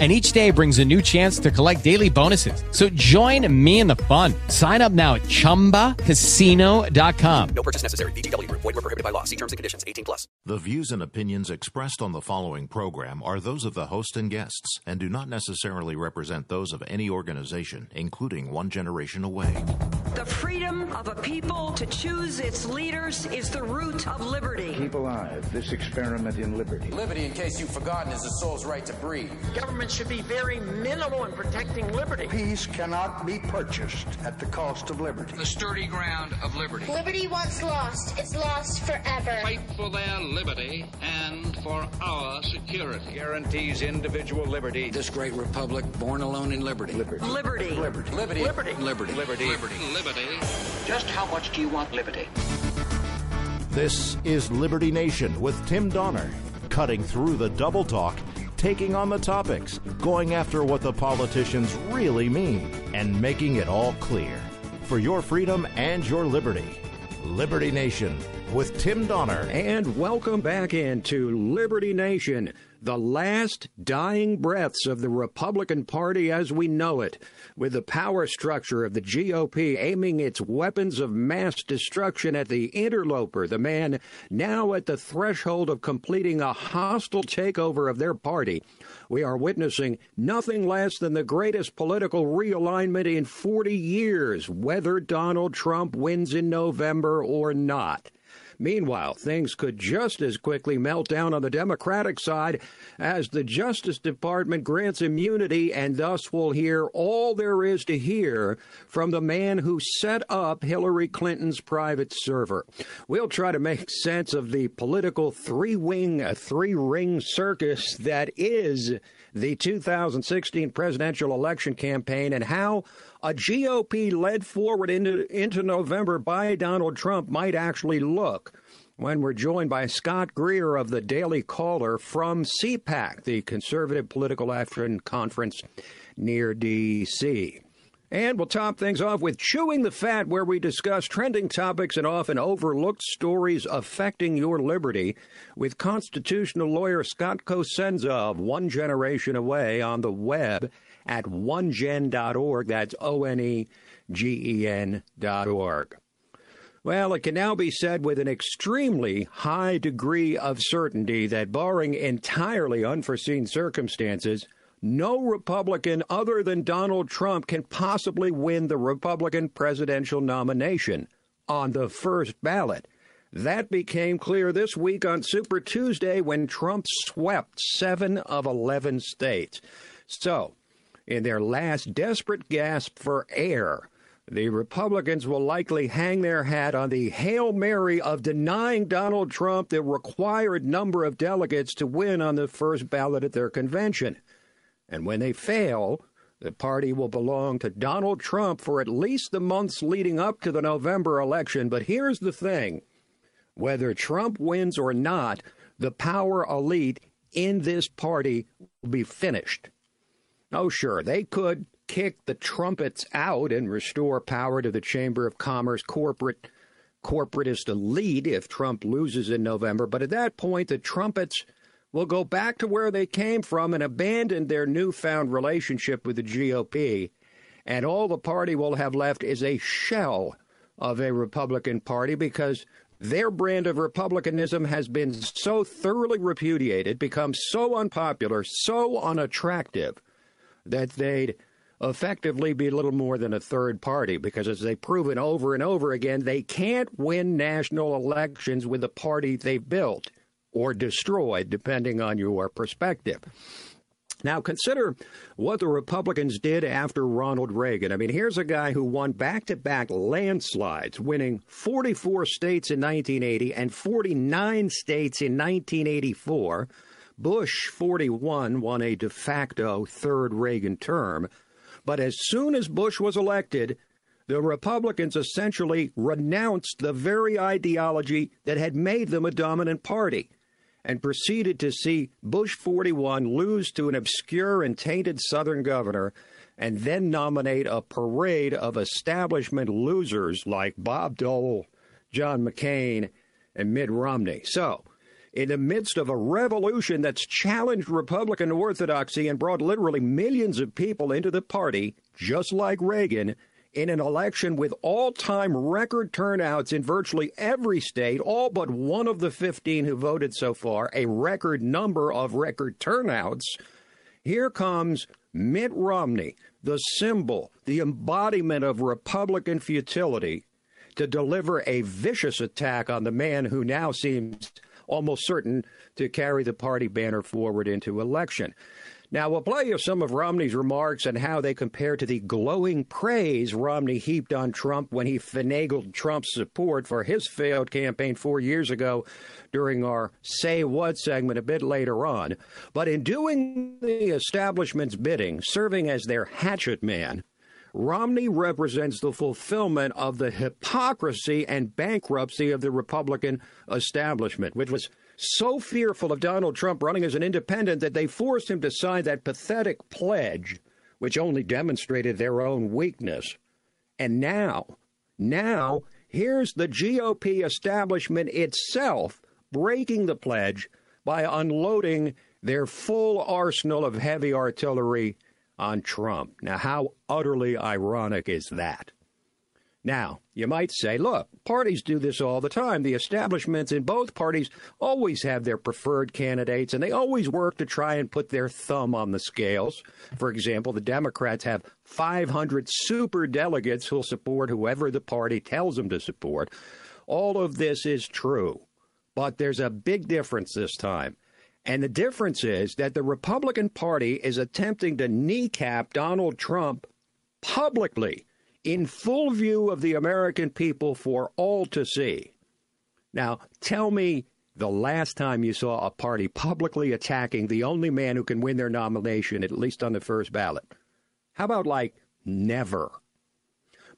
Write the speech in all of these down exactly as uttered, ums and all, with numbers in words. And each day brings a new chance to collect daily bonuses. So join me in the fun. Sign up now at chumba casino dot com. No purchase necessary. V G W Group. Void where prohibited by law. See terms and conditions. eighteen plus. The views and opinions expressed on the following program are those of the host and guests and do not necessarily represent those of any organization, including One Generation Away. The freedom of a people to choose its leaders is the root of liberty. Keep alive this experiment in liberty. Liberty, in case you've forgotten, is the soul's right to breathe. Government should be very minimal in protecting liberty. Peace cannot be purchased at the cost of liberty. The sturdy ground of liberty. Liberty once lost is lost forever. Fight for their liberty and for our security. Guarantees individual liberty. This great republic born alone in liberty. Liberty. Liberty. Liberty. Liberty. Liberty. Liberty. Liberty. Liberty. Liberty. Just how much do you want liberty? This is Liberty Nation with Tim Donner, cutting through the double talk, taking on the topics, going after what the politicians really mean, and making it all clear. For your freedom and your liberty. Liberty Nation with Tim Donner. And welcome back into Liberty Nation, the last dying breaths of the Republican Party as we know it, with the power structure of the G O P aiming its weapons of mass destruction at the interloper, the man now at the threshold of completing a hostile takeover of their party. We are witnessing nothing less than the greatest political realignment in forty years, whether Donald Trump wins in November or not. Meanwhile, things could just as quickly melt down on the Democratic side as the Justice Department grants immunity, and thus we'll hear all there is to hear from the man who set up Hillary Clinton's private server. We'll try to make sense of the political three-wing, three-ring circus that is the two thousand sixteen presidential election campaign and how a G O P led forward into, into November by Donald Trump might actually look when we're joined by Scott Greer of the Daily Caller from CPAC, the Conservative Political Action Conference near D C And we'll top things off with Chewing the Fat, where we discuss trending topics and often overlooked stories affecting your liberty with constitutional lawyer Scott Cosenza of One Generation Away on the web at one gen dot org. That's O N E G E N dot org. Well, it can now be said with an extremely high degree of certainty that, barring entirely unforeseen circumstances, no Republican other than Donald Trump can possibly win the Republican presidential nomination on the first ballot. That became clear this week on Super Tuesday when Trump swept seven of eleven states. So, in their last desperate gasp for air, the Republicans will likely hang their hat on the Hail Mary of denying Donald Trump the required number of delegates to win on the first ballot at their convention. And when they fail, the party will belong to Donald Trump for at least the months leading up to the November election. But here's the thing. Whether Trump wins or not, the power elite in this party will be finished. Oh, sure, they could kick the Trumpets out and restore power to the Chamber of Commerce corporate corporatist elite if Trump loses in November. But at that point, the Trumpets will go back to where they came from and abandon their newfound relationship with the G O P. And all the party will have left is a shell of a Republican Party, because their brand of Republicanism has been so thoroughly repudiated, become so unpopular, so unattractive, that they'd effectively be little more than a third party, because as they've proven over and over again, they can't win national elections with the party they've built or destroyed, depending on your perspective. Now, consider what the Republicans did after Ronald Reagan. I mean, here's a guy who won back-to-back landslides, winning forty-four states in nineteen eighty and forty-nine states in nineteen eighty-four. Bush, forty-one, won a de facto third Reagan term. But as soon as Bush was elected, the Republicans essentially renounced the very ideology that had made them a dominant party and proceeded to see Bush forty-one lose to an obscure and tainted Southern governor and then nominate a parade of establishment losers like Bob Dole, John McCain, and Mitt Romney. So, in the midst of a revolution that's challenged Republican orthodoxy and brought literally millions of people into the party, just like Reagan, in an election with all-time record turnouts in virtually every state, all but one of the fifteen who voted so far, a record number of record turnouts, here comes Mitt Romney, the symbol, the embodiment of Republican futility, to deliver a vicious attack on the man who now seems almost certain to carry the party banner forward into election. Now, we'll play you some of Romney's remarks and how they compare to the glowing praise Romney heaped on Trump when he finagled Trump's support for his failed campaign four years ago during our Say What segment a bit later on. But in doing the establishment's bidding, serving as their hatchet man, Romney represents the fulfillment of the hypocrisy and bankruptcy of the Republican establishment, which was so fearful of Donald Trump running as an independent that they forced him to sign that pathetic pledge, which only demonstrated their own weakness. And now, now, here's the G O P establishment itself breaking the pledge by unloading their full arsenal of heavy artillery on Trump. Now, how utterly ironic is that? Now, you might say, look, parties do this all the time. The establishments in both parties always have their preferred candidates, and they always work to try and put their thumb on the scales. For example, the Democrats have five hundred super delegates who'll support whoever the party tells them to support. All of this is true, but there's a big difference this time. And the difference is that the Republican Party is attempting to kneecap Donald Trump publicly, in full view of the American people for all to see. Now, tell me the last time you saw a party publicly attacking the only man who can win their nomination, at least on the first ballot. How about, like, never?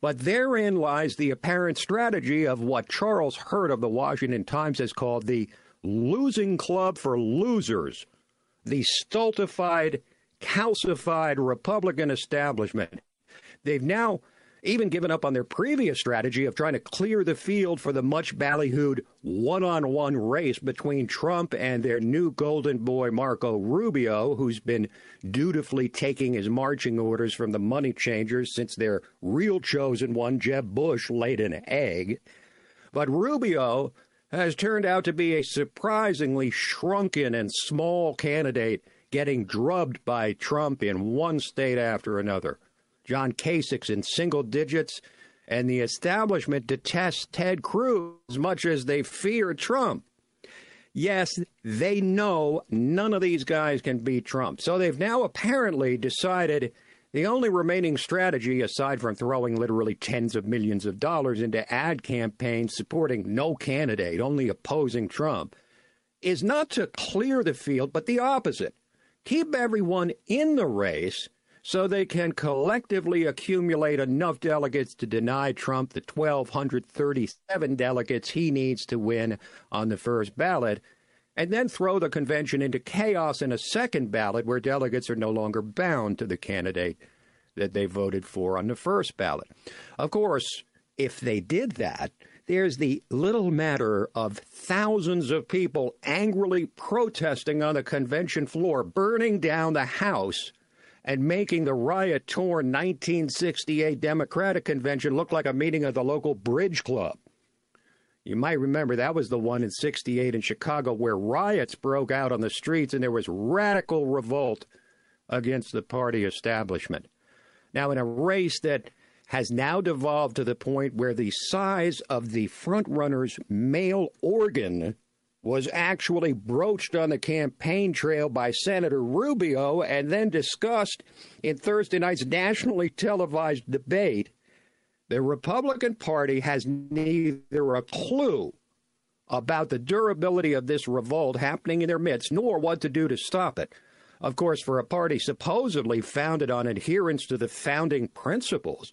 But therein lies the apparent strategy of what Charles Hurt of the Washington Times has called the losing club for losers, the stultified, calcified Republican establishment. They've now even given up on their previous strategy of trying to clear the field for the much ballyhooed one-on-one race between Trump and their new golden boy, Marco Rubio, who's been dutifully taking his marching orders from the money changers since their real chosen one, Jeb Bush, laid an egg. But Rubio has turned out to be a surprisingly shrunken and small candidate, getting drubbed by Trump in one state after another. John Kasich's in single digits, and the establishment detests Ted Cruz as much as they fear Trump. Yes, they know none of these guys can beat Trump. So they've now apparently decided the only remaining strategy, aside from throwing literally tens of millions of dollars into ad campaigns supporting no candidate, only opposing Trump, is not to clear the field, but the opposite. Keep everyone in the race so they can collectively accumulate enough delegates to deny Trump the one thousand two hundred thirty-seven delegates he needs to win on the first ballot, and then throw the convention into chaos in a second ballot where delegates are no longer bound to the candidate that they voted for on the first ballot. Of course, if they did that, there's the little matter of thousands of people angrily protesting on the convention floor, burning down the House and making the riot-torn nineteen sixty-eight Democratic Convention look like a meeting of the local bridge club. You might remember that was the one in sixty-eight in Chicago where riots broke out on the streets and there was radical revolt against the party establishment. Now, in a race that has now devolved to the point where the size of the frontrunner's male organ was actually broached on the campaign trail by Senator Rubio and then discussed in Thursday night's nationally televised debate, the Republican Party has neither a clue about the durability of this revolt happening in their midst, nor what to do to stop it. Of course, for a party supposedly founded on adherence to the founding principles,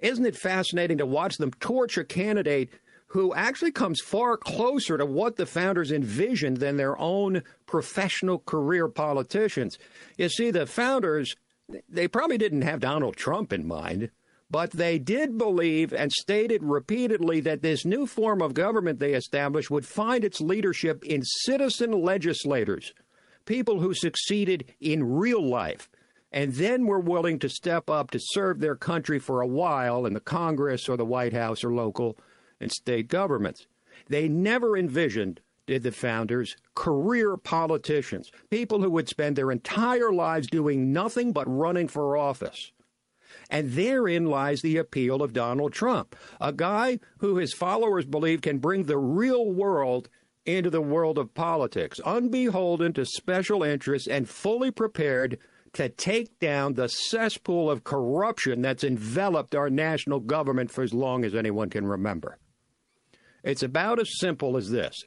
Isn't it fascinating to watch them torture a candidate who actually comes far closer to what the founders envisioned than their own professional career politicians? You see, the founders, they probably didn't have Donald Trump in mind, but they did believe and stated repeatedly that this new form of government they established would find its leadership in citizen legislators, people who succeeded in real life, and then were willing to step up to serve their country for a while in the Congress or the White House or local and state governments. They never envisioned, did the founders, career politicians, people who would spend their entire lives doing nothing but running for office. And therein lies the appeal of Donald Trump, a guy who his followers believe can bring the real world into the world of politics, unbeholden to special interests and fully prepared to take down the cesspool of corruption that's enveloped our national government for as long as anyone can remember. It's about as simple as this.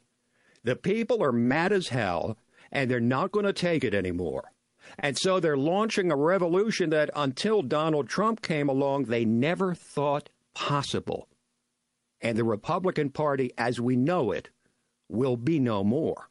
The people are mad as hell, and they're not going to take it anymore. And so they're launching a revolution that until Donald Trump came along, they never thought possible. And the Republican Party, as we know it, will be no more.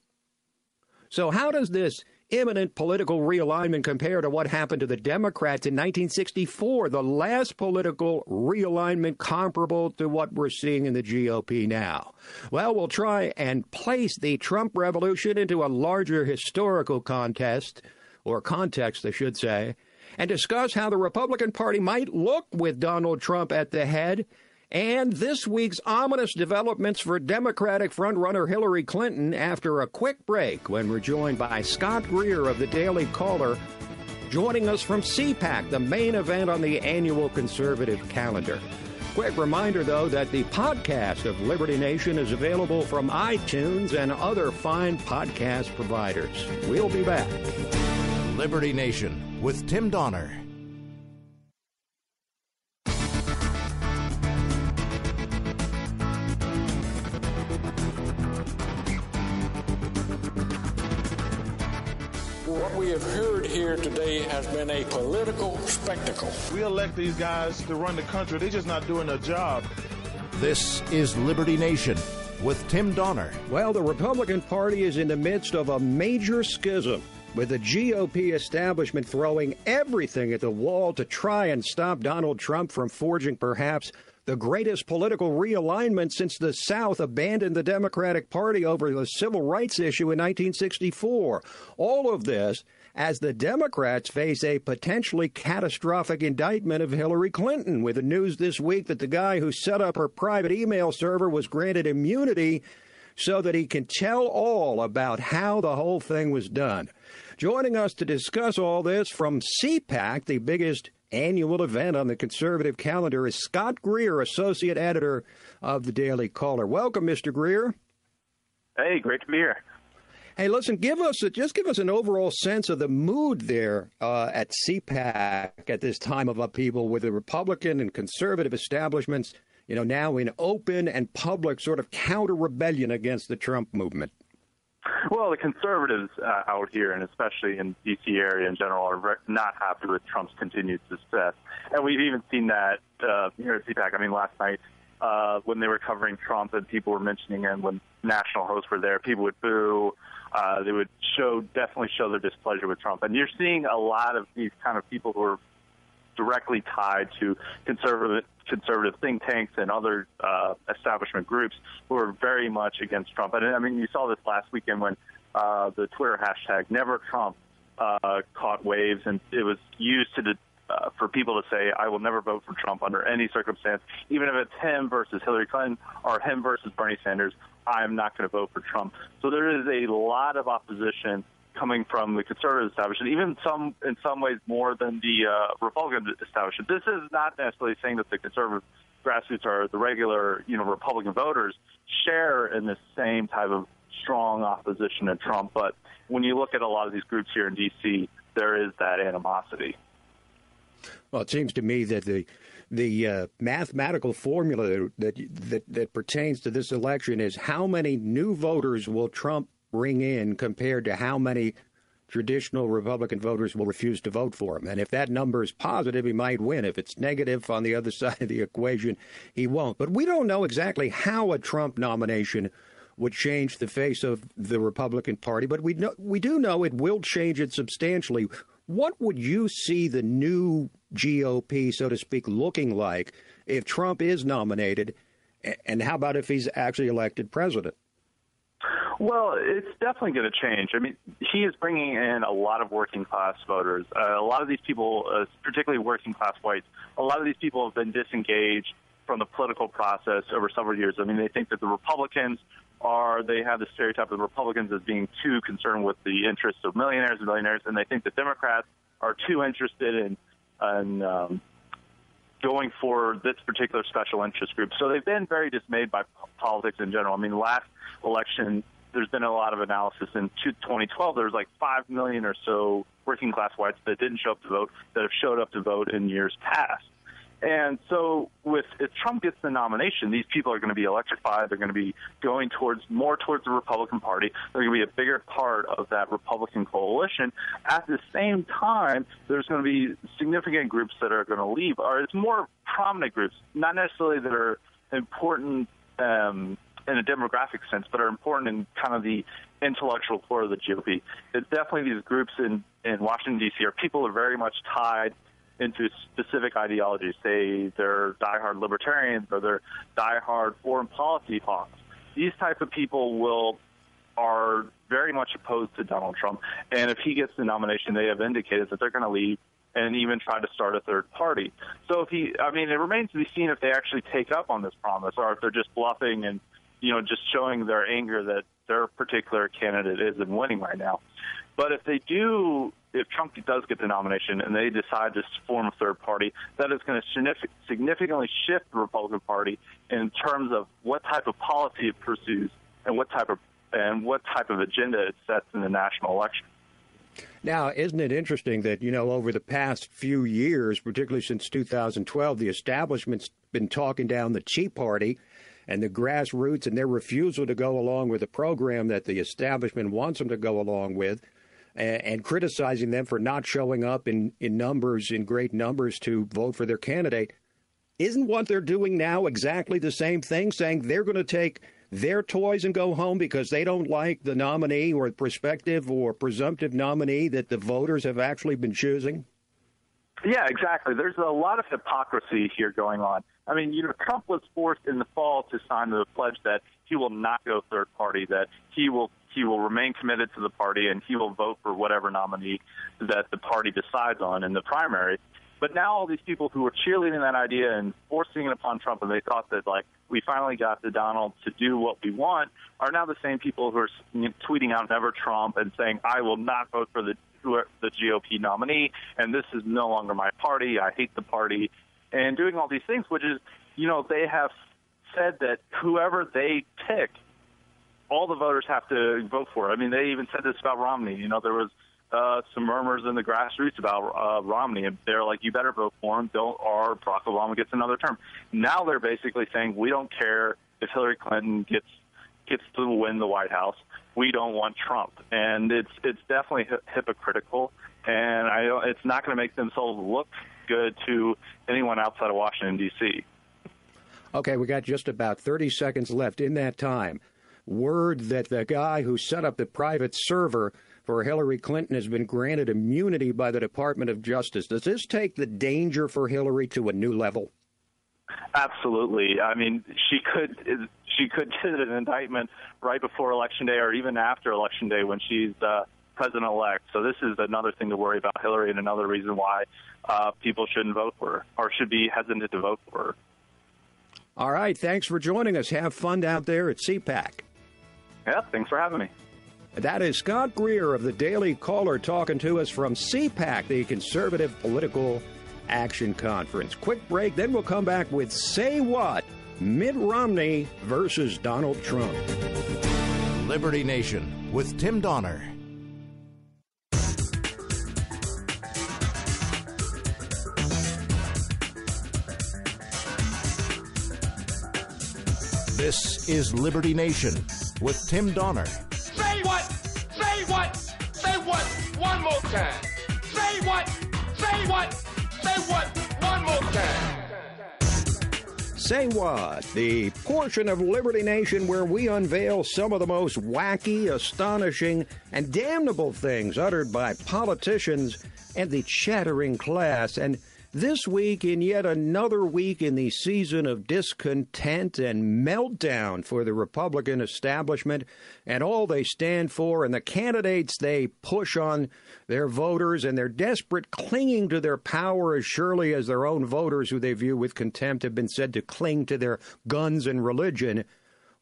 So how does this imminent political realignment compare to what happened to the Democrats in nineteen sixty-four, the last political realignment comparable to what we're seeing in the G O P now? Well, we'll try and place the Trump revolution into a larger historical contest, or context, I should say, and discuss how the Republican Party might look with Donald Trump at the head, and this week's ominous developments for Democratic frontrunner Hillary Clinton after a quick break when we're joined by Scott Greer of the Daily Caller, joining us from CPAC, the main event on the annual conservative calendar. Quick reminder, though, that the podcast of Liberty Nation is available from iTunes and other fine podcast providers. We'll be back. Liberty Nation with Tim Donner. What we have heard here today has been a political spectacle. We elect these guys to run the country. They're just not doing their job. This is Liberty Nation with Tim Donner. Well, the Republican Party is in the midst of a major schism, with the G O P establishment throwing everything at the wall to try and stop Donald Trump from forging perhaps the greatest political realignment since the South abandoned the Democratic Party over the civil rights issue in nineteen sixty-four. All of this as the Democrats face a potentially catastrophic indictment of Hillary Clinton, with the news this week that the guy who set up her private email server was granted immunity so that he can tell all about how the whole thing was done. Joining us to discuss all this from CPAC, the biggest annual event on the conservative calendar, is Scott Greer, associate editor of the Daily Caller. Welcome, Mister Greer. Hey, great to be here. Hey, listen, give us a, just give us an overall sense of the mood there uh, at CPAC at this time of upheaval, with the Republican and conservative establishments, you know, now in open and public sort of counter rebellion against the Trump movement. Well, the conservatives uh, out here, and especially in the D C area in general, are not happy with Trump's continued success. And we've even seen that uh, here at CPAC. I mean, last night uh, when they were covering Trump and people were mentioning him, when national hosts were there, people would boo. Uh, they would show definitely show their displeasure with Trump. And you're seeing a lot of these kind of people who are directly tied to conservative conservative think tanks and other uh, establishment groups who are very much against Trump. And I mean, you saw this last weekend when uh, the Twitter hashtag Never Trump uh, caught waves, and it was used to uh, for people to say, "I will never vote for Trump under any circumstance, even if it's him versus Hillary Clinton or him versus Bernie Sanders. I am not going to vote for Trump." So there is a lot of opposition coming from the conservative establishment, even some in some ways more than the uh, Republican establishment. This is not necessarily saying that the conservative grassroots or the regular, you know, Republican voters share in the same type of strong opposition to Trump. But when you look at a lot of these groups here in D C, there is that animosity. Well, it seems to me that the the uh, mathematical formula that, that that pertains to this election is how many new voters will Trump bring in compared to how many traditional Republican voters will refuse to vote for him. And if that number is positive, he might win. If it's negative on the other side of the equation, he won't. But we don't know exactly how a Trump nomination would change the face of the Republican Party. But we know, we do know it will change it substantially. What would you see the new G O P, so to speak, looking like if Trump is nominated? And how about if he's actually elected president? Well, it's definitely going to change. I mean, he is bringing in a lot of working-class voters. Uh, a lot of these people, uh, particularly working-class whites, a lot of these people have been disengaged from the political process over several years. I mean, they think that the Republicans are, they have the stereotype of the Republicans as being too concerned with the interests of millionaires and billionaires, and they think the Democrats are too interested in, in um, going for this particular special interest group. So they've been very dismayed by politics in general. I mean, last election, there's been a lot of analysis. In twenty twelve, there was like five million or so working-class whites that didn't show up to vote that have showed up to vote in years past. And so with if Trump gets the nomination, these people are going to be electrified. They're going to be going towards more towards the Republican Party. They're going to be a bigger part of that Republican coalition. At the same time, there's going to be significant groups that are going to leave, or it's more prominent groups, not necessarily that are important um, in a demographic sense, but are important in kind of the intellectual core of the G O P. It's definitely these groups in, in Washington, D C are people that are very much tied into specific ideologies. Say they're diehard libertarians or they're diehard foreign policy hawks. These type of people will are very much opposed to Donald Trump. And if he gets the nomination, they have indicated that they're going to leave and even try to start a third party. So if he, I mean, it remains to be seen if they actually take up on this promise or if they're just bluffing and, you know, just showing their anger that their particular candidate isn't winning right now. But if they do, if Trump does get the nomination and they decide to form a third party, that is going to significantly shift the Republican Party in terms of what type of policy it pursues and what type of and what type of agenda it sets in the national election. Now, isn't it interesting that, you know, over the past few years, particularly since two thousand twelve, the establishment's been talking down the Tea Party and the grassroots and their refusal to go along with the program that the establishment wants them to go along with, and criticizing them for not showing up in, in numbers, in great numbers, to vote for their candidate. Isn't what they're doing now exactly the same thing, saying they're going to take their toys and go home because they don't like the nominee or prospective or presumptive nominee that the voters have actually been choosing? Yeah, exactly. There's a lot of hypocrisy here going on. I mean, you know, Trump was forced in the fall to sign the pledge that he will not go third party, that he will He will remain committed to the party, and he will vote for whatever nominee that the party decides on in the primary. But now all these people who were cheerleading that idea and forcing it upon Trump, and they thought that, like, we finally got the Donald to do what we want, are now the same people who are tweeting out Never Trump and saying, I will not vote for the the G O P nominee, and this is no longer my party, I hate the party, and doing all these things, which is, you know, they have said that whoever they pick, all the voters have to vote for it. I mean, they even said this about Romney. You know, there was uh, some murmurs in the grassroots about uh, Romney, and they're like, you better vote for him, don't, or Barack Obama gets another term. Now they're basically saying, we don't care if Hillary Clinton gets gets to win the White House. We don't want Trump. And it's it's definitely hi- hypocritical, and I don't, it's not going to make themselves look good to anyone outside of Washington, D C Okay, we got just about thirty seconds left in that time. Word that the guy who set up the private server for Hillary Clinton has been granted immunity by the Department of Justice. Does this take the danger for Hillary to a new level? Absolutely. I mean, she could she could get an indictment right before Election Day or even after Election Day when she's uh, president-elect. So this is another thing to worry about Hillary and another reason why uh, people shouldn't vote for her or should be hesitant to vote for her. All right. Thanks for joining us. Have fun out there at C PAC. Yeah, thanks for having me. That is Scott Greer of the Daily Caller talking to us from C PAC, the Conservative Political Action Conference. Quick break, then we'll come back with Say What? Mitt Romney versus Donald Trump. Liberty Nation with Tim Donner. This is Liberty Nation with Tim Donner. Say what? Say what? Say what? What? one more time. Say what? Say what? Say what? One more time. Say what? The portion of Liberty Nation where we unveil some of the most wacky, astonishing, and damnable things uttered by politicians and the chattering class. And this week, in yet another week in the season of discontent and meltdown for the Republican establishment and all they stand for and the candidates they push on their voters and their desperate clinging to their power as surely as their own voters, who they view with contempt, have been said to cling to their guns and religion.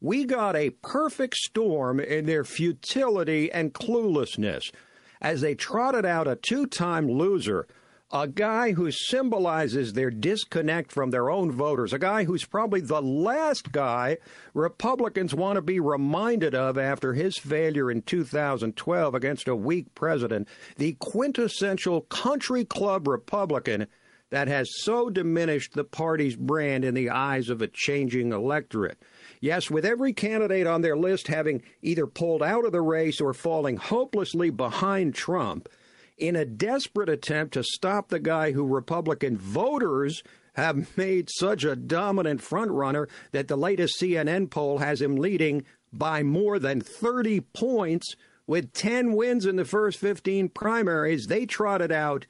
We got a perfect storm in their futility and cluelessness as they trotted out a two-time loser, a guy who symbolizes their disconnect from their own voters, a guy who's probably the last guy Republicans want to be reminded of after his failure in two thousand twelve against a weak president, the quintessential country club Republican that has so diminished the party's brand in the eyes of a changing electorate. Yes, with every candidate on their list having either pulled out of the race or falling hopelessly behind Trump, in a desperate attempt to stop the guy who Republican voters have made such a dominant frontrunner that the latest C N N poll has him leading by more than thirty points with ten wins in the first fifteen primaries, they trotted out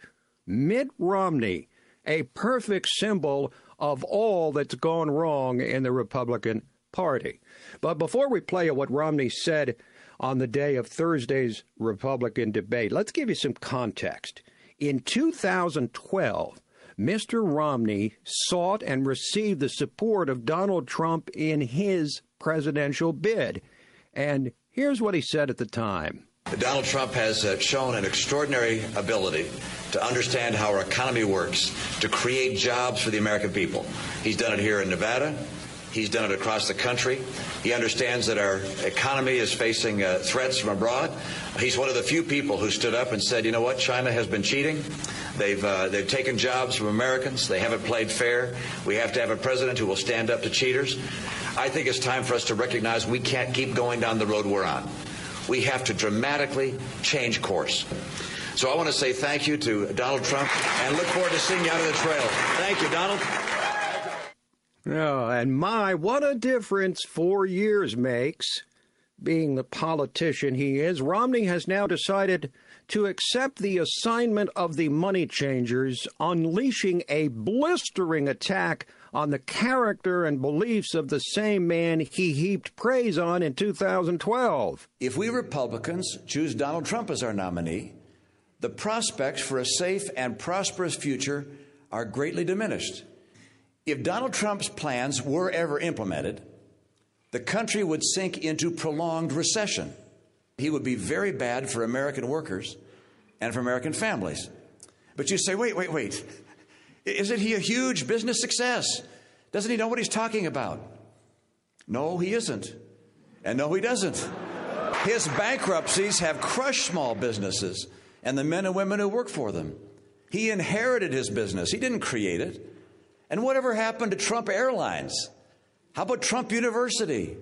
Mitt Romney, a perfect symbol of all that's gone wrong in the Republican Party. But before we play what Romney said on the day of Thursday's Republican debate, let's give you some context. In two thousand twelve, Mister Romney sought and received the support of Donald Trump in his presidential bid. And here's what he said at the time. Donald Trump has uh, shown an extraordinary ability to understand how our economy works, to create jobs for the American people. He's done it here in Nevada. He's done it across the country. He understands that our economy is facing uh, threats from abroad. He's one of the few people who stood up and said, you know what, China has been cheating. They've uh, they've taken jobs from Americans. They haven't played fair. We have to have a president who will stand up to cheaters. I think it's time for us to recognize we can't keep going down the road we're on. We have to dramatically change course. So I want to say thank you to Donald Trump and look forward to seeing you out of the trail. Thank you, Donald. Oh, and my, what a difference four years makes, being the politician he is. Romney has now decided to accept the assignment of the money changers, unleashing a blistering attack on the character and beliefs of the same man he heaped praise on in two thousand twelve. If we Republicans choose Donald Trump as our nominee, the prospects for a safe and prosperous future are greatly diminished. If Donald Trump's plans were ever implemented, the country would sink into prolonged recession. He would be very bad for American workers and for American families. But you say, wait, wait, wait. Isn't he a huge business success? Doesn't he know what he's talking about? No, he isn't. And no, he doesn't. His bankruptcies have crushed small businesses and the men and women who work for them. He inherited his business. He didn't create it. And whatever happened to Trump Airlines? How about Trump University?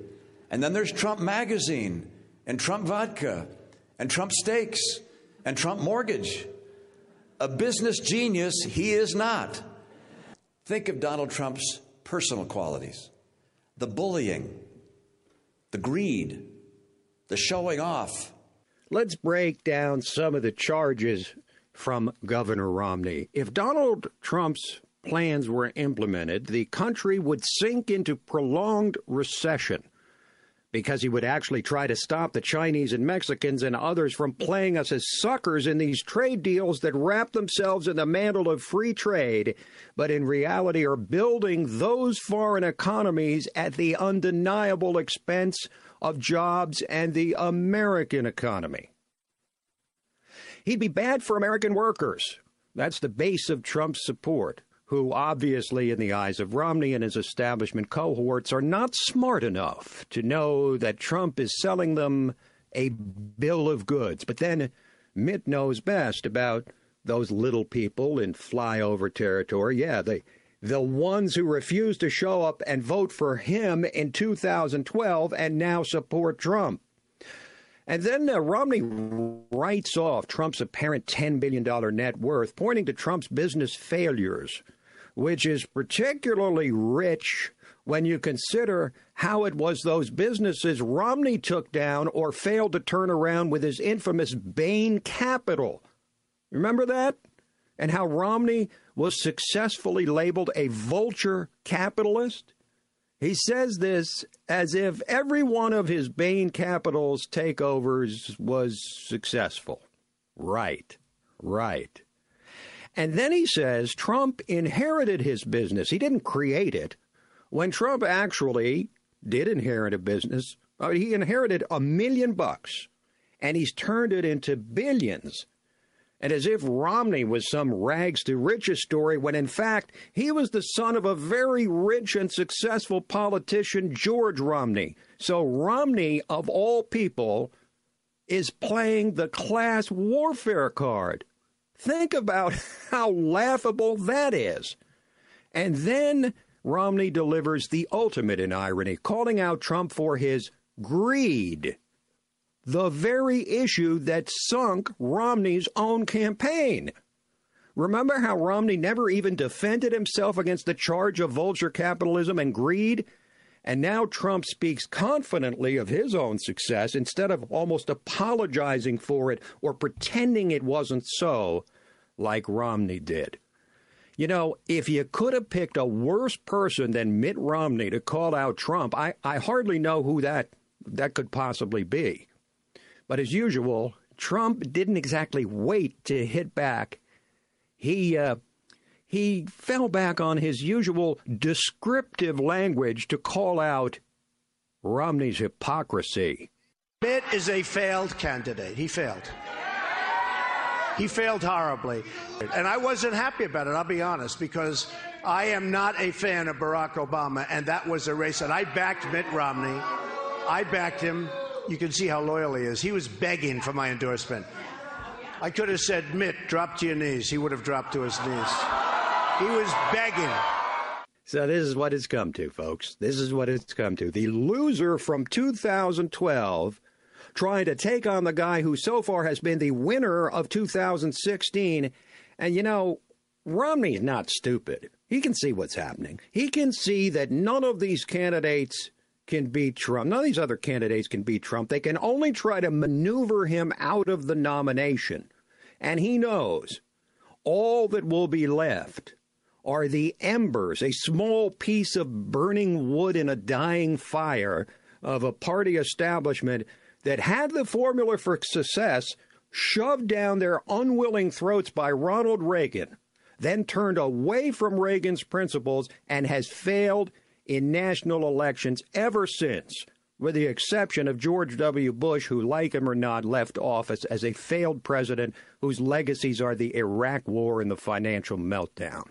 And then there's Trump Magazine, and Trump Vodka, and Trump Steaks, and Trump Mortgage. A business genius he is not. Think of Donald Trump's personal qualities. The bullying, the greed, the showing off. Let's break down some of the charges from Governor Romney. If Donald Trump's plans were implemented, the country would sink into prolonged recession because he would actually try to stop the Chinese and Mexicans and others from playing us as suckers in these trade deals that wrap themselves in the mantle of free trade, but in reality are building those foreign economies at the undeniable expense of jobs and the American economy. He'd be bad for American workers. That's the base of Trump's support, who obviously, in the eyes of Romney and his establishment cohorts, are not smart enough to know that Trump is selling them a bill of goods. But then Mitt knows best about those little people in flyover territory. Yeah, they, the ones who refused to show up and vote for him in two thousand twelve and now support Trump. And then uh, Romney writes off Trump's apparent ten billion dollars net worth, pointing to Trump's business failures, which is particularly rich when you consider how it was those businesses Romney took down or failed to turn around with his infamous Bain Capital. Remember that? And how Romney was successfully labeled a vulture capitalist? He says this as if every one of his Bain Capital's takeovers was successful. Right, right. And then he says Trump inherited his business. He didn't create it. When Trump actually did inherit a business, I mean, he inherited a million bucks, and he's turned it into billions. And as if Romney was some rags-to-riches story, when in fact he was the son of a very rich and successful politician, George Romney. So Romney, of all people, is playing the class warfare card. Think about how laughable that is. And then Romney delivers the ultimate in irony, calling out Trump for his greed, the very issue that sunk Romney's own campaign. Remember how Romney never even defended himself against the charge of vulture capitalism and greed? And now Trump speaks confidently of his own success instead of almost apologizing for it or pretending it wasn't so, like Romney did. You know, if you could have picked a worse person than Mitt Romney to call out Trump, I, I hardly know who that, that could possibly be. But as usual, Trump didn't exactly wait to hit back. He, uh... He fell back on his usual descriptive language to call out Romney's hypocrisy. Mitt is a failed candidate. He failed. He failed horribly. And I wasn't happy about it, I'll be honest, because I am not a fan of Barack Obama, and that was a race. And I backed Mitt Romney. I backed him. You can see how loyal he is. He was begging for my endorsement. I could have said, Mitt, drop to your knees. He would have dropped to his knees. He was begging. So this is what it's come to, folks. This is what it's come to. The loser from two thousand twelve trying to take on the guy who so far has been the winner of two thousand sixteen. And, you know, Romney is not stupid. He can see what's happening. He can see that none of these candidates can beat Trump. None of these other candidates can beat Trump. They can only try to maneuver him out of the nomination. And he knows all that will be left are the embers, a small piece of burning wood in a dying fire of a party establishment that had the formula for success shoved down their unwilling throats by Ronald Reagan, then turned away from Reagan's principles and has failed in national elections ever since, with the exception of George W. Bush, who, like him or not, left office as a failed president whose legacies are the Iraq War and the financial meltdown.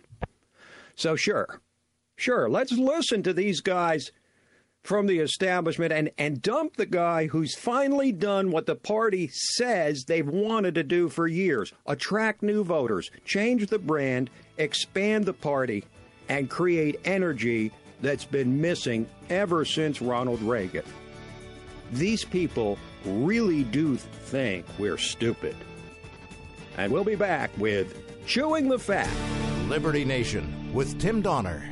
So sure, sure, let's listen to these guys from the establishment and, and dump the guy who's finally done what the party says they've wanted to do for years, attract new voters, change the brand, expand the party, and create energy that's been missing ever since Ronald Reagan. These people really do think we're stupid. And we'll be back with Chewing the Fat. Liberty Nation with Tim Donner.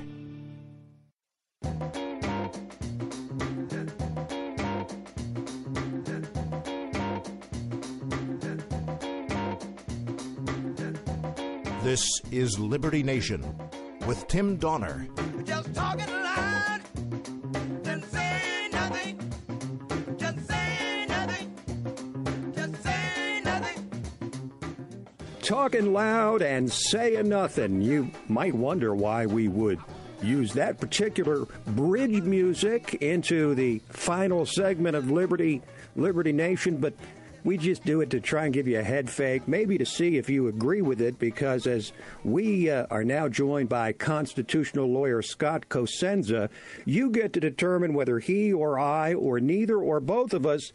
This is Liberty Nation with Tim Donner. Just talking loud, then say nothing. Just say nothing. Just say nothing. Talking loud and saying nothing. You might wonder why we would use that particular bridge music into the final segment of Liberty, Liberty Nation, but we just do it to try and give you a head fake, maybe to see if you agree with it, because as we uh, are now joined by constitutional lawyer Scott Cosenza, you get to determine whether he or I or neither or both of us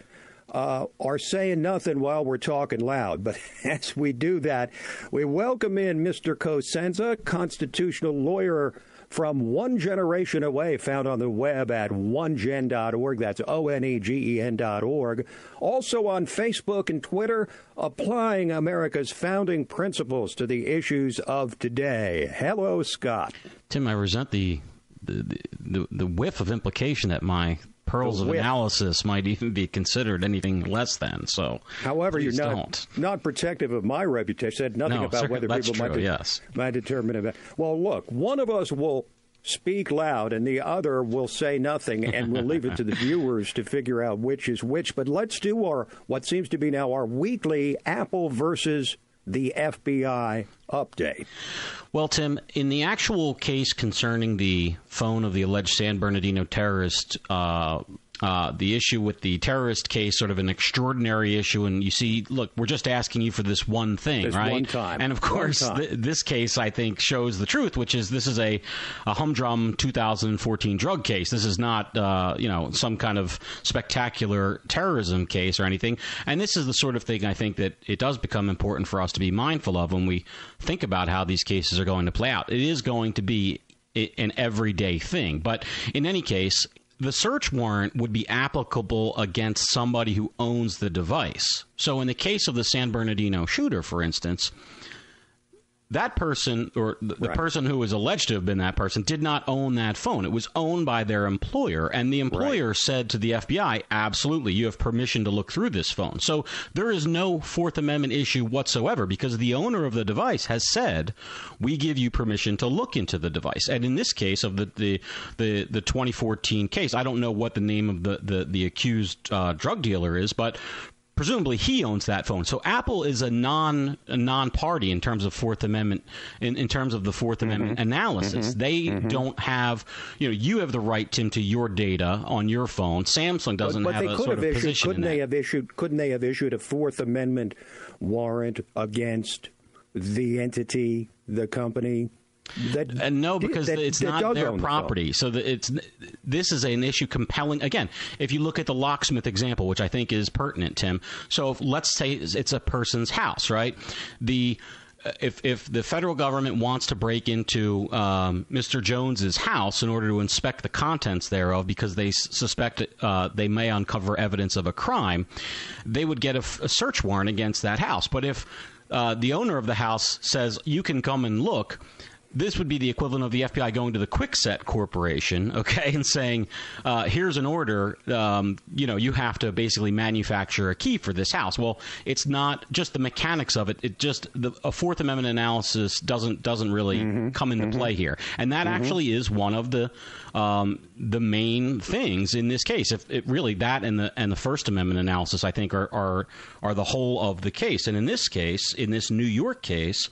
uh, are saying nothing while we're talking loud. But as we do that, we welcome in Mister Cosenza, constitutional lawyer from One Generation Away, found on the web at one gen dot org. That's O N E G E N dot org. Also on Facebook and Twitter, applying America's founding principles to the issues of today. Hello, Scott. Tim, I resent the the, the, the whiff of implication that my pearls of analysis might even be considered anything less than. So, however, you're not don't. not protective of my reputation. I said nothing no, about circuit, whether people true, might, de- yes. might determine it. Well, look, one of us will speak loud and the other will say nothing, and we'll leave it to the viewers to figure out which is which. But let's do our what seems to be now our weekly Apple versus the F B I update. Well, Tim, in the actual case concerning the phone of the alleged San Bernardino terrorist, uh, uh, the issue with the terrorist case, sort of an extraordinary issue. And you see, look, we're just asking you for this one thing, this right? One time. And of course, th- this case, I think, shows the truth, which is this is a, a humdrum two thousand fourteen drug case. This is not, uh, you know, some kind of spectacular terrorism case or anything. And this is the sort of thing I think that it does become important for us to be mindful of when we think about how these cases are going to play out. It is going to be an everyday thing. But in any case, the search warrant would be applicable against somebody who owns the device. So in the case of the San Bernardino shooter, for instance, that person or the right. person who is alleged to have been that person did not own that phone. It was owned by their employer. And the employer right. said to the F B I, absolutely, you have permission to look through this phone. So there is no Fourth Amendment issue whatsoever because the owner of the device has said, we give you permission to look into the device. And in this case of the the, the, the twenty fourteen case, I don't know what the name of the, the, the accused uh, drug dealer is, but presumably he owns that phone. So Apple is a non a non-party in terms of Fourth Amendment, in, in terms of the Fourth mm-hmm. Amendment analysis. Mm-hmm. They mm-hmm. don't have, you know, you have the right, Tim, to your data on your phone. Samsung doesn't but, but have a sort have of issued, position couldn't in they that. Have issued, couldn't they have issued a Fourth Amendment warrant against the entity, the company? That, and no, because that, it's that not their property. The so the, it's this is an issue compelling. Again, if you look at the locksmith example, which I think is pertinent, Tim. So if, let's say it's a person's house, right? The if if the federal government wants to break into um, Mister Jones's house in order to inspect the contents thereof because they s- suspect uh, they may uncover evidence of a crime, they would get a, f- a search warrant against that house. But if uh, the owner of the house says you can come and look, this would be the equivalent of the F B I going to the Kwikset Corporation, okay, and saying, uh, here's an order, um, you know, you have to basically manufacture a key for this house. Well, it's not just the mechanics of it. It just the, a Fourth Amendment analysis doesn't doesn't really mm-hmm. come into mm-hmm. play here. And that mm-hmm. actually is one of the um, the main things in this case. If it really that and the and the First Amendment analysis, I think, are are, are the whole of the case. And in this case, in this New York case,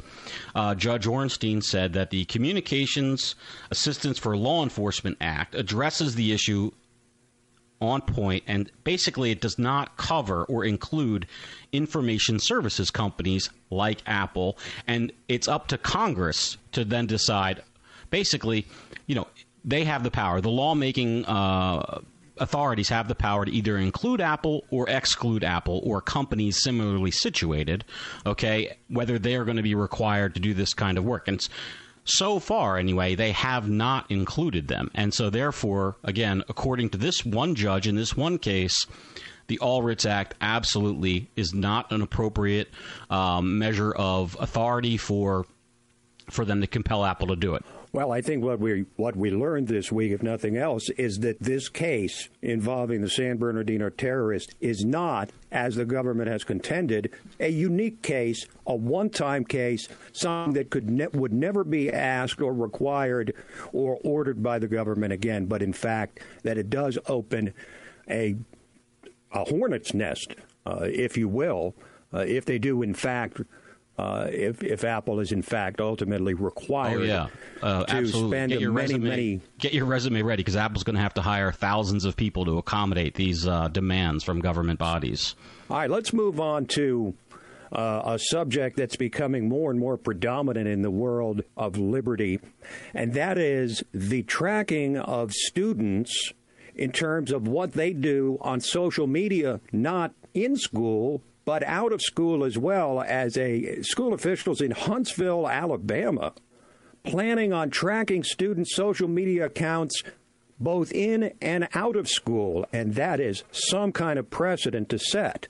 uh, Judge Orenstein said that the Communications Assistance for Law Enforcement Act addresses the issue on point, and basically it does not cover or include information services companies like Apple, and it's up to Congress to then decide. Basically, you know, they have the power. The lawmaking uh, authorities have the power to either include Apple or exclude Apple or companies similarly situated, okay, whether they are going to be required to do this kind of work. And it's, so far, anyway, they have not included them. And so, therefore, again, according to this one judge in this one case, the All Writs Act absolutely is not an appropriate um, measure of authority for for them to compel Apple to do it. Well, I think what we what we learned this week, if nothing else, is that this case involving the San Bernardino terrorist is not, as the government has contended, a unique case, a one-time case, something that could ne- would never be asked or required or ordered by the government again. But in fact, that it does open a a hornet's nest, uh, if you will, uh, if they do in fact. Uh, if if Apple is in fact ultimately required oh, yeah. uh, to absolutely. spend get your many resume, many get your resume ready because Apple's going to have to hire thousands of people to accommodate these uh, demands from government bodies. All right, let's move on to uh, a subject that's becoming more and more predominant in the world of liberty, and that is the tracking of students in terms of what they do on social media, not in school, but out of school as well, as a school officials in Huntsville, Alabama, planning on tracking students' social media accounts both in and out of school, and that is some kind of precedent to set.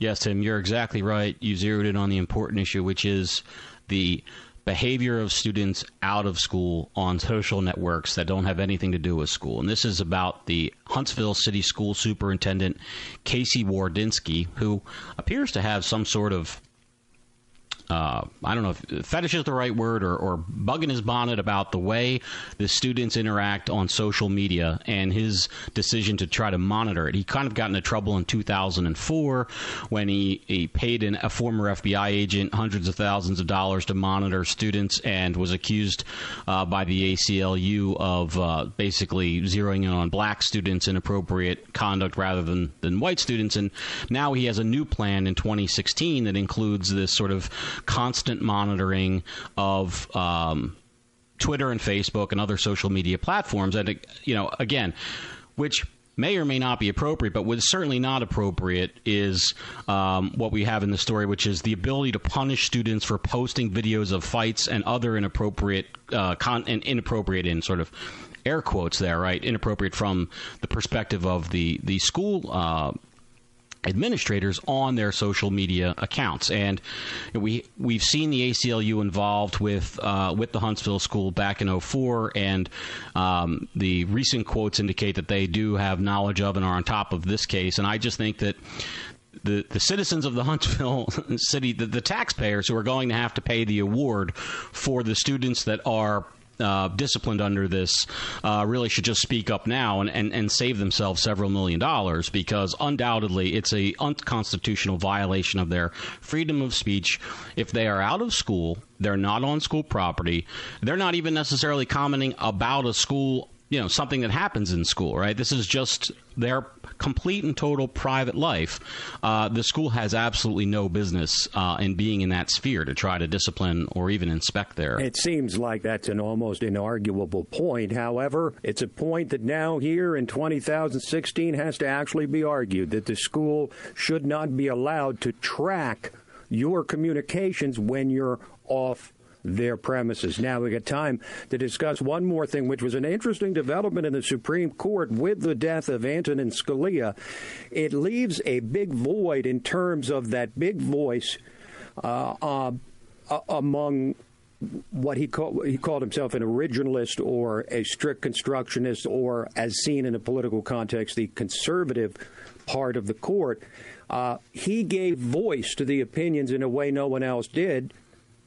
Yes, Tim, you're exactly right. You zeroed in on the important issue, which is the behavior of students out of school on social networks that don't have anything to do with school. And this is about the Huntsville City School Superintendent, Casey Wardinsky, who appears to have some sort of, uh, I don't know if fetish is the right word, or, or bug in his bonnet about the way the students interact on social media and his decision to try to monitor it. He kind of got into trouble in two thousand four when he, he paid an, a former F B I agent hundreds of thousands of dollars to monitor students and was accused uh, by the A C L U of uh, basically zeroing in on black students' inappropriate conduct rather than, than white students. And now he has a new plan in twenty sixteen that includes this sort of constant monitoring of um, Twitter and Facebook and other social media platforms. And, you know, again, which may or may not be appropriate, but what's certainly not appropriate is um, what we have in the story, which is the ability to punish students for posting videos of fights and other inappropriate uh, content, inappropriate in sort of air quotes there, right? Inappropriate from the perspective of the, the school uh administrators on their social media accounts. And we we've seen the A C L U involved with uh, with the Huntsville school back in oh four, and um, the recent quotes indicate that they do have knowledge of and are on top of this case. And I just think that the the citizens of the Huntsville city, the, the taxpayers who are going to have to pay the award for the students that are Uh, disciplined under this uh, really should just speak up now and, and, and save themselves several million dollars, because undoubtedly it's a unconstitutional violation of their freedom of speech. If they are out of school, they're not on school property, they're not even necessarily commenting about a school, you know, something that happens in school, right? This is just their complete and total private life. Uh, the school has absolutely no business uh, in being in that sphere to try to discipline or even inspect there. It seems like that's an almost inarguable point. However, it's a point that now here in twenty sixteen has to actually be argued, that the school should not be allowed to track your communications when you're off their premises. Now we got time to discuss one more thing, which was an interesting development in the Supreme Court with the death of Antonin Scalia. It leaves a big void in terms of that big voice uh, uh, among what he called he called himself an originalist or a strict constructionist, or as seen in a political context, the conservative part of the court. Uh, he gave voice to the opinions in a way no one else did.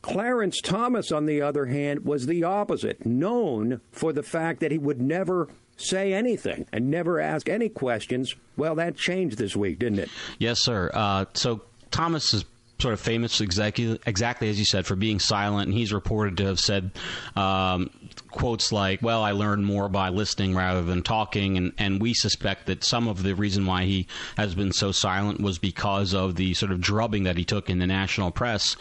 Clarence Thomas, on the other hand, was the opposite, known for the fact that he would never say anything and never ask any questions. Well, that changed this week, didn't it? Yes, sir. Uh, so Thomas is sort of famous, exactly, exactly as you said, for being silent. And he's reported to have said um, quotes like, well, I learned more by listening rather than talking. And, and we suspect that some of the reason why he has been so silent was because of the sort of drubbing that he took in the national press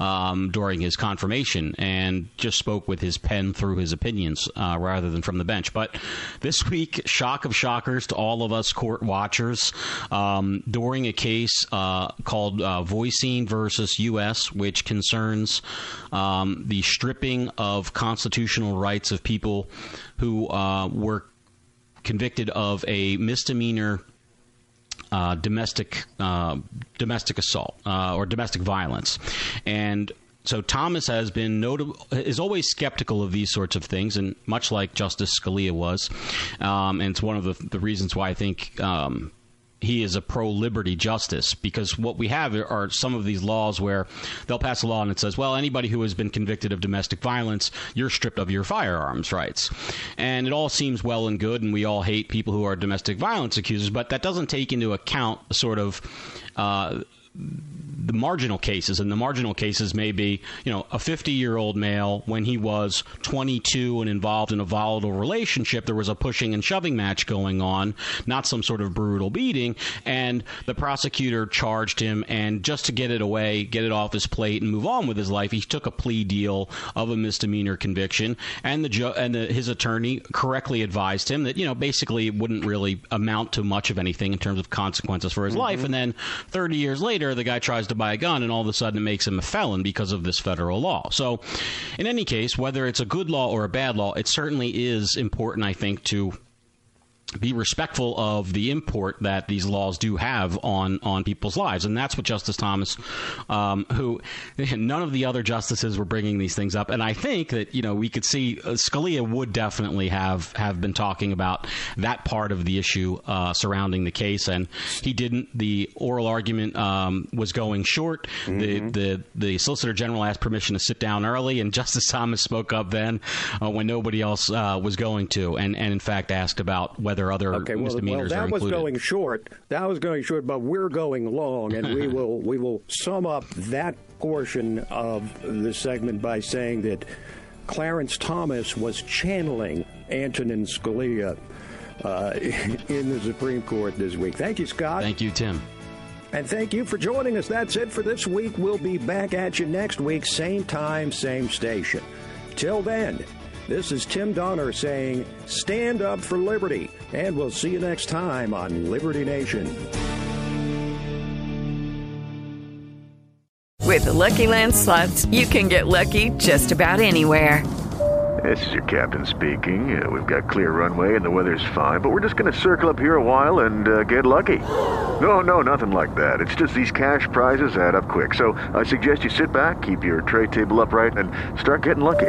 um, during his confirmation, and just spoke with his pen through his opinions uh, rather than from the bench. But this week, shock of shockers to all of us court watchers, um, during a case uh, called uh, Voicing versus U S, which concerns um, the stripping of constitutional rights of people who uh, were convicted of a misdemeanor uh, domestic uh, domestic assault uh, or domestic violence. And so Thomas has been notable, is always skeptical of these sorts of things, and much like Justice Scalia was, um, and it's one of the, the reasons why I think um, he is a pro-liberty justice, because what we have are some of these laws where they'll pass a law and it says, well, anybody who has been convicted of domestic violence, you're stripped of your firearms rights. And it all seems well and good, and we all hate people who are domestic violence accusers, but that doesn't take into account sort of uh, the marginal cases. And the marginal cases may be, you know, a fifty-year-old male, when he was twenty-two and involved in a volatile relationship, there was a pushing and shoving match going on, not some sort of brutal beating, and the prosecutor charged him, and just to get it away, get it off his plate and move on with his life, he took a plea deal of a misdemeanor conviction, and the ju- and the, his attorney correctly advised him that, you know, basically it wouldn't really amount to much of anything in terms of consequences for his mm-hmm. life. And then thirty years later, the guy tries to buy a gun, and all of a sudden it makes him a felon because of this federal law. So in any case, whether it's a good law or a bad law, it certainly is important, I think, to be respectful of the import that these laws do have on, on people's lives. And that's what Justice Thomas, um, who none of the other justices were bringing these things up. And I think that, you know, we could see uh, Scalia would definitely have, have been talking about that part of the issue uh, surrounding the case. And he didn't. The oral argument um, was going short. Mm-hmm. The, the, the Solicitor General asked permission to sit down early, and Justice Thomas spoke up then uh, when nobody else uh, was going to. And, and in fact, asked about whether other okay, well, misdemeanors well, that are was going short. That was going short, but we're going long, and we will we will sum up that portion of the segment by saying that Clarence Thomas was channeling Antonin Scalia uh, in the Supreme Court this week. Thank you, Scott. Thank you, Tim. And thank you for joining us. That's it for this week. We'll be back at you next week, same time, same station. Till then, this is Tim Donner saying, stand up for liberty, and we'll see you next time on Liberty Nation. With the Lucky Land Slots, you can get lucky just about anywhere. This is your captain speaking. Uh, we've got clear runway and the weather's fine, but we're just going to circle up here a while and uh, get lucky. No, no, nothing like that. It's just these cash prizes add up quick. So I suggest you sit back, keep your tray table upright, and start getting lucky.